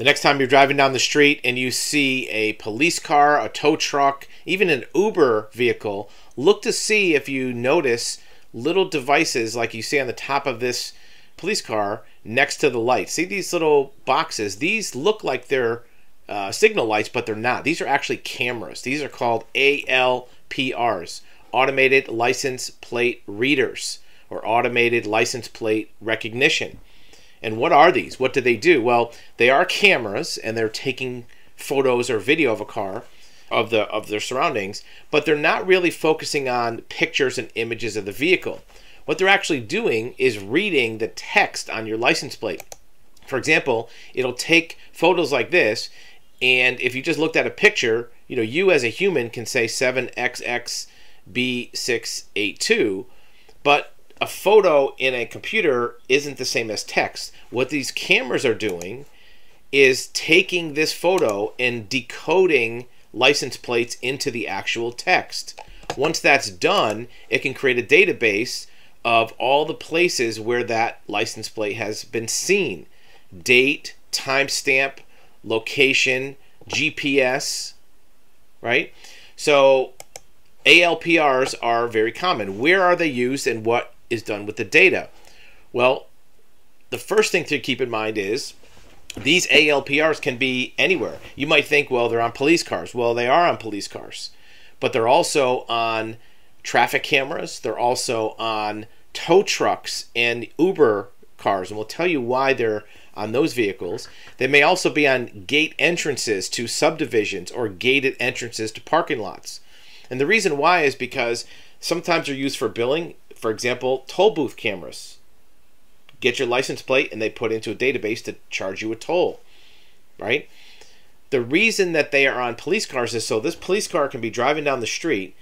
The next time you're driving down the street and you see a police car, a tow truck, even an Uber vehicle, look to see if you notice little devices like you see on the top of this police car next to the light. See these little boxes? These look like they're signal lights, but they're not. These are actually cameras. These are called ALPRs, Automated License Plate Readers, or Automated License Plate Recognition. And what are these? What do they do? Well, they are cameras, and they're taking photos or video of a car, of their surroundings, but they're not really focusing on pictures and images of the vehicle. What they're actually doing is reading the text on your license plate. For example, it'll take photos like this, and if you just looked at a picture, you know, you as a human can say 7XX B682, but a photo in a computer isn't the same as text. What these cameras are doing is taking this photo and decoding license plates into the actual text. Once that's done, it can create a database of all the places where that license plate has been seen. Date, timestamp, location, GPS, right? So ALPRs are very common. Where are they used and what is done with the data? Well, the first thing to keep in mind is these ALPRs can be anywhere. You might think, well, they're on police cars. Well, they are on police cars, but they're also on traffic cameras. They're also on tow trucks and Uber cars, and we'll tell you why they're on those vehicles. They may also be on gate entrances to subdivisions or gated entrances to parking lots. And the reason why is because sometimes they're used for billing. For example, toll booth cameras. Get your license plate and they put into a database to charge you a toll, right? The reason that they are on police cars is so this police car can be driving down the street.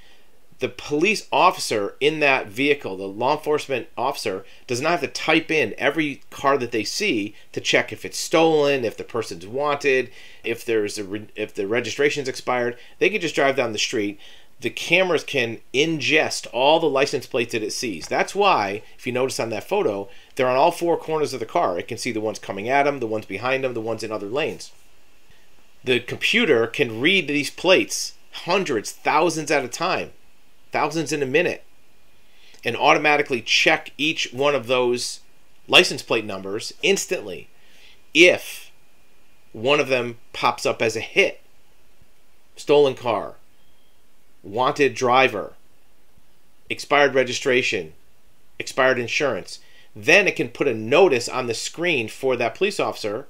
The police officer in that vehicle, the law enforcement officer, does not have to type in every car that they see to check if it's stolen, if the person's wanted, if there's if the registration's expired. They can just drive down the street. The cameras can ingest all the license plates that it sees. That's why, if you notice on that photo, they're on all four corners of the car. It can see the ones coming at them, the ones behind them, the ones in other lanes. The computer can read these plates hundreds, thousands at a time, thousands in a minute, and automatically check each one of those license plate numbers instantly if one of them pops up as a hit. Stolen car, wanted driver, expired registration, expired insurance. Then it can put a notice on the screen for that police officer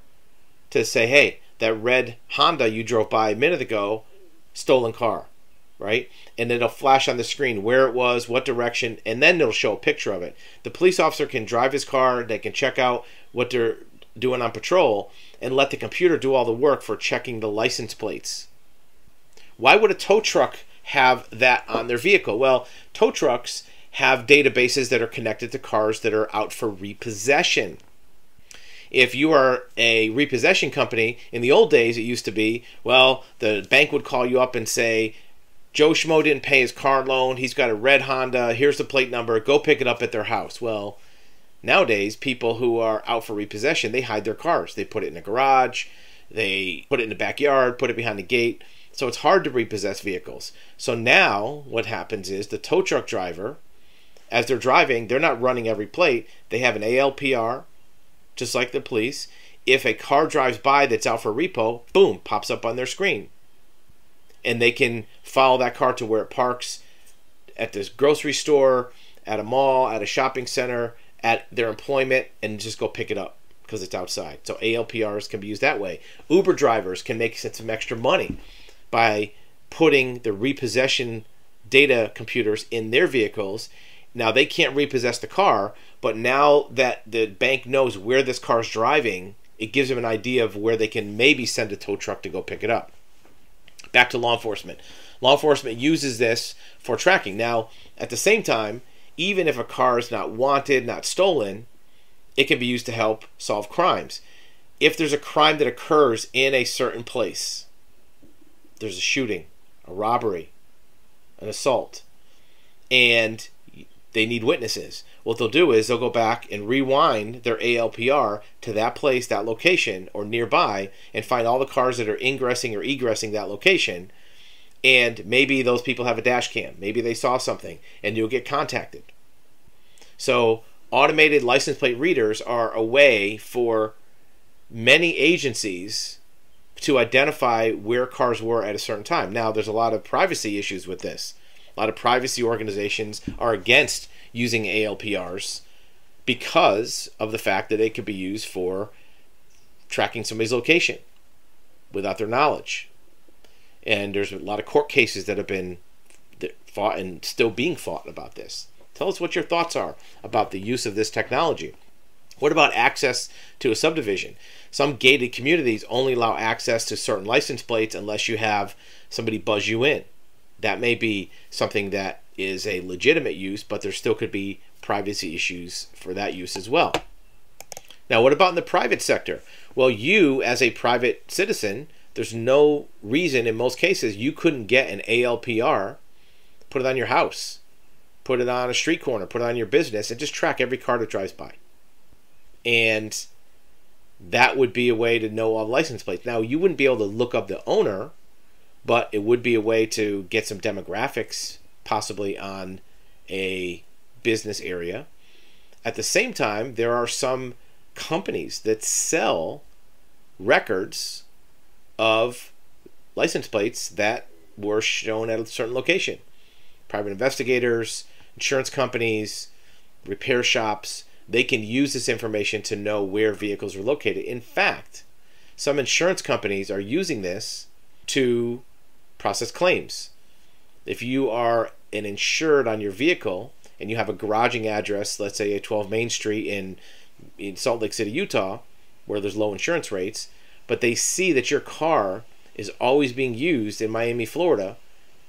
to say, hey, that red Honda you drove by a minute ago, stolen car, right? And it'll flash on the screen where it was, what direction, and then it'll show a picture of it. The police officer can drive his car, they can check out what they're doing on patrol, and let the computer do all the work for checking the license plates. Why would a tow truck have that on their vehicle? Well, tow trucks have databases that are connected to cars that are out for repossession. If you are a repossession company, in the old days it used to be, well, the bank would call you up and say, Joe Schmo didn't pay his car loan, he's got a red Honda, here's the plate number, go pick it up at their house. Well, nowadays, people who are out for repossession, they hide their cars. They put it in a garage, they put it in the backyard, put it behind the gate. So it's hard to repossess vehicles. So now what happens is the tow truck driver, as they're driving, they're not running every plate. They have an ALPR, just like the police. If a car drives by that's out for repo, boom, pops up on their screen. And they can follow that car to where it parks at this grocery store, at a mall, at a shopping center, at their employment, and just go pick it up because it's outside. So ALPRs can be used that way. Uber drivers can make some extra money by putting the repossession data computers in their vehicles. Now they can't repossess the car, but now that the bank knows where this car's driving, it gives them an idea of where they can maybe send a tow truck to go pick it up. Back to law enforcement. Law enforcement uses this for tracking. Now, at the same time, even if a car is not wanted, not stolen, it can be used to help solve crimes. If there's a crime that occurs in a certain place, there's a shooting, a robbery, an assault, and they need witnesses. What they'll do is they'll go back and rewind their ALPR to that place, that location, or nearby, and find all the cars that are ingressing or egressing that location. And maybe those people have a dash cam. Maybe they saw something, and you'll get contacted. So automated license plate readers are a way for many agencies to identify where cars were at a certain time. Now, there's a lot of privacy issues with this. A lot of privacy organizations are against using ALPRs because of the fact that it could be used for tracking somebody's location without their knowledge. And there's a lot of court cases that have been fought and still being fought about this. Tell us what your thoughts are about the use of this technology. What about access to a subdivision? Some gated communities only allow access to certain license plates unless you have somebody buzz you in. That may be something that is a legitimate use, but there still could be privacy issues for that use as well. Now, what about in the private sector? Well, you as a private citizen, there's no reason in most cases you couldn't get an ALPR, put it on your house, put it on a street corner, put it on your business, and just track every car that drives by. And that would be a way to know all the license plates. Now, you wouldn't be able to look up the owner, but it would be a way to get some demographics possibly on a business area. At the same time, there are some companies that sell records of license plates that were shown at a certain location. Private investigators, insurance companies, repair shops, they can use this information to know where vehicles are located. In fact, some insurance companies are using this to process claims. If you are an insured on your vehicle and you have a garaging address, let's say a 12 Main Street in Salt Lake City, Utah, where there's low insurance rates, but they see that your car is always being used in Miami, Florida,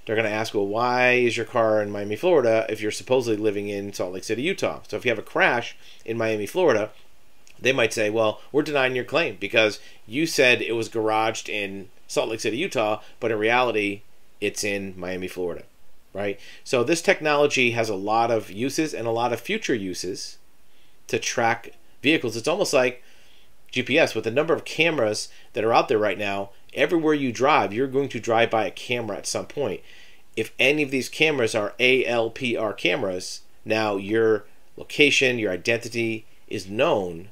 they're going to ask, well, why is your car in Miami, Florida if you're supposedly living in Salt Lake City, Utah? So if you have a crash in Miami, Florida, they might say, well, we're denying your claim because you said it was garaged in Salt Lake City, Utah, but in reality, it's in Miami, Florida, right? So this technology has a lot of uses and a lot of future uses to track vehicles. It's almost like GPS with the number of cameras that are out there right now. Everywhere you drive, you're going to drive by a camera at some point. If any of these cameras are ALPR cameras, now your location, your identity is known,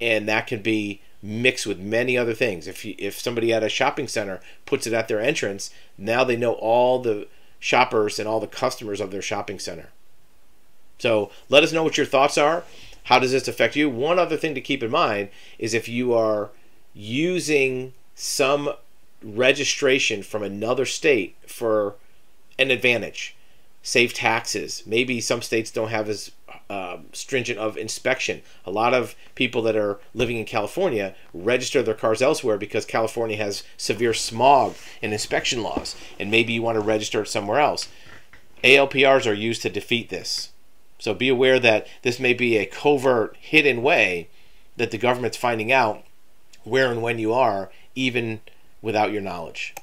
and that can be mixed with many other things. If somebody at a shopping center puts it at their entrance, now they know all the shoppers and all the customers of their shopping center. So let us know what your thoughts are. How does this affect you? One other thing to keep in mind is if you are using some registration from another state for an advantage, save taxes. Maybe some states don't have as stringent of inspection. A lot of people that are living in California register their cars elsewhere because California has severe smog and inspection laws, and maybe you want to register it somewhere else. ALPRs are used to defeat this. So be aware that this may be a covert, hidden way that the government's finding out where and when you are, even without your knowledge.